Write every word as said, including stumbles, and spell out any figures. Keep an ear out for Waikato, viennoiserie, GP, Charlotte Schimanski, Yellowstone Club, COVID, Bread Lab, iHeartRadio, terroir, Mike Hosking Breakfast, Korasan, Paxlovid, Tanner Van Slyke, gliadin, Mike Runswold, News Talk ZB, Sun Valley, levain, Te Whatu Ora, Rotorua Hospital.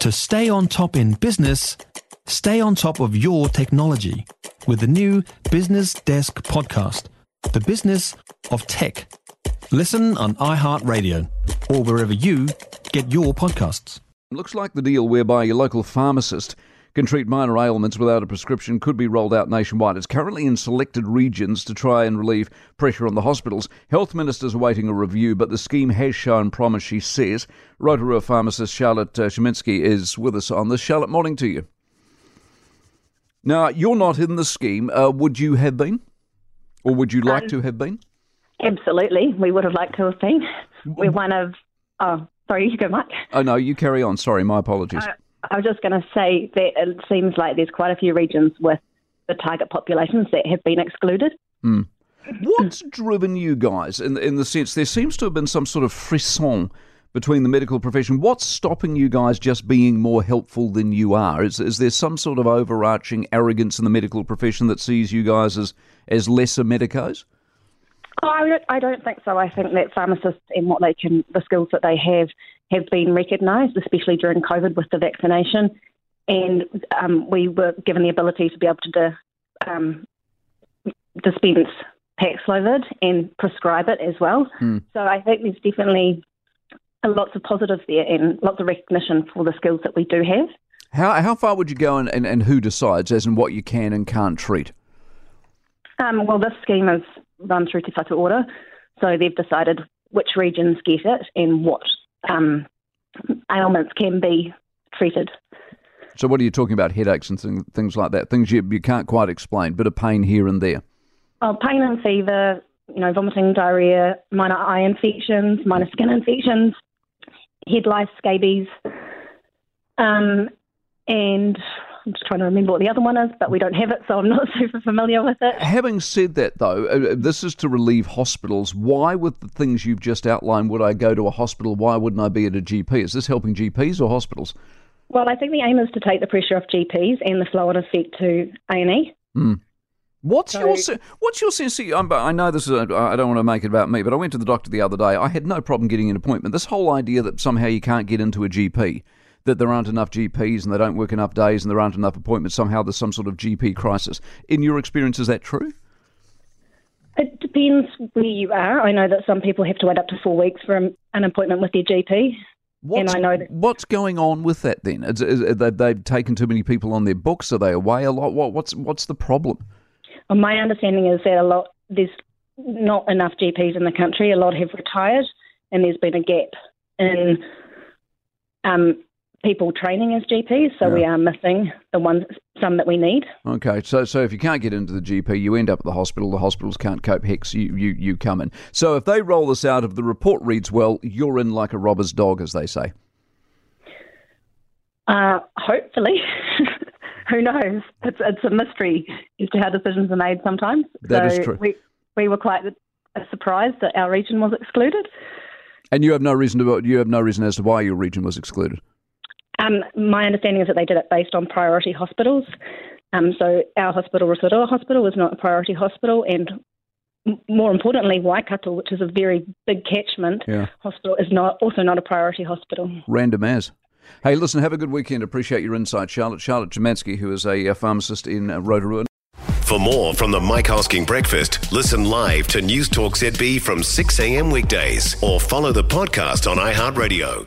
To stay on top in business, stay on top of your technology with the new Business Desk podcast, The Business of Tech. Listen on iHeartRadio or wherever you get your podcasts. Looks like the deal whereby your local pharmacist can treat minor ailments without a prescription could be rolled out nationwide. It's currently in selected regions to try and relieve pressure on the hospitals. Health Minister's awaiting a review, but the scheme has shown promise, she says. Rotorua pharmacist Charlotte uh, Schimanski is with us on this. Charlotte, morning to you. Now, you're not in the scheme. Uh, would you have been? Or would you like um, to have been? Absolutely. We would have liked to have been. We're one of... Oh, sorry, you go, Mike. Oh, no, you carry on. Sorry, my apologies. Uh, I was just going to say that it seems like there's quite a few regions with the target populations that have been excluded. Mm. What's driven you guys in, in the sense there seems to have been some sort of frisson between the medical profession? What's stopping you guys just being more helpful than you are? Is, is there some sort of overarching arrogance in the medical profession that sees you guys as, as lesser medicos? Oh, I don't, I don't think so. I think that pharmacists and what they can, the skills that they have, have been recognised, especially during COVID with the vaccination. And um, we were given the ability to be able to de, um, dispense Paxlovid and prescribe it as well. Mm. So I think there's definitely lots of positives there and lots of recognition for the skills that we do have. How how far would you go and, and, and who decides as in what you can and can't treat? Um, well, this scheme is run through Te Whatu Ora, so they've decided which regions get it and what Um, ailments can be treated. So what are you talking about? Headaches and thing, things like that? Things you, you can't quite explain, bit of pain here and there. Oh, pain and fever, you know, vomiting, diarrhoea, minor eye infections, minor skin infections, head lice, scabies, um, and I'm just trying to remember what the other one is, but we don't have it, so I'm not super familiar with it. Having said that, though, this is to relieve hospitals. Why, with the things you've just outlined, would I go to a hospital? Why wouldn't I be at a G P? Is this helping G Ps or hospitals? Well, I think the aim is to take the pressure off G Ps and the flow-on effect to A and E. Mm. What's so, your what's your sense? I'm, I know this is. A, I don't want to make it about me, but I went to the doctor the other day. I had no problem getting an appointment. This whole idea that somehow you can't get into a G P, that there aren't enough G Ps and they don't work enough days and there aren't enough appointments, somehow there's some sort of G P crisis. In your experience, is that true? It depends where you are. I know that some people have to wait up to four weeks for an appointment with their G P. What's, and I know that- what's going on with that then? Is, is, is, they've taken too many people on their books? Are they away a lot? What, what's, what's the problem? Well, my understanding is that a lot there's not enough G Ps in the country. A lot have retired and there's been a gap in... Um, people training as G Ps, so yeah. We are missing the ones, some that we need. Okay, so so if you can't get into the G P, you end up at the hospital, the hospitals can't cope, hex, you, you, you come in. So if they roll this out, if the report reads well, you're in like a robber's dog, as they say. Uh, hopefully. Who knows? It's it's a mystery as to how decisions are made sometimes. That so is true. We, we were quite surprised that our region was excluded. And you have no reason to, you have no reason as to why your region was excluded? Um, my understanding is that they did it based on priority hospitals. Um, so our hospital, Rotorua Hospital, was not a priority hospital. And m- more importantly, Waikato, which is a very big catchment yeah. hospital, is not also not a priority hospital. Random as. Hey, listen, have a good weekend. Appreciate your insight, Charlotte. Charlotte Schimanski, who is a pharmacist in Rotorua. For more from the Mike Hosking Breakfast, listen live to News Talk Z B from six a.m. weekdays or follow the podcast on iHeartRadio.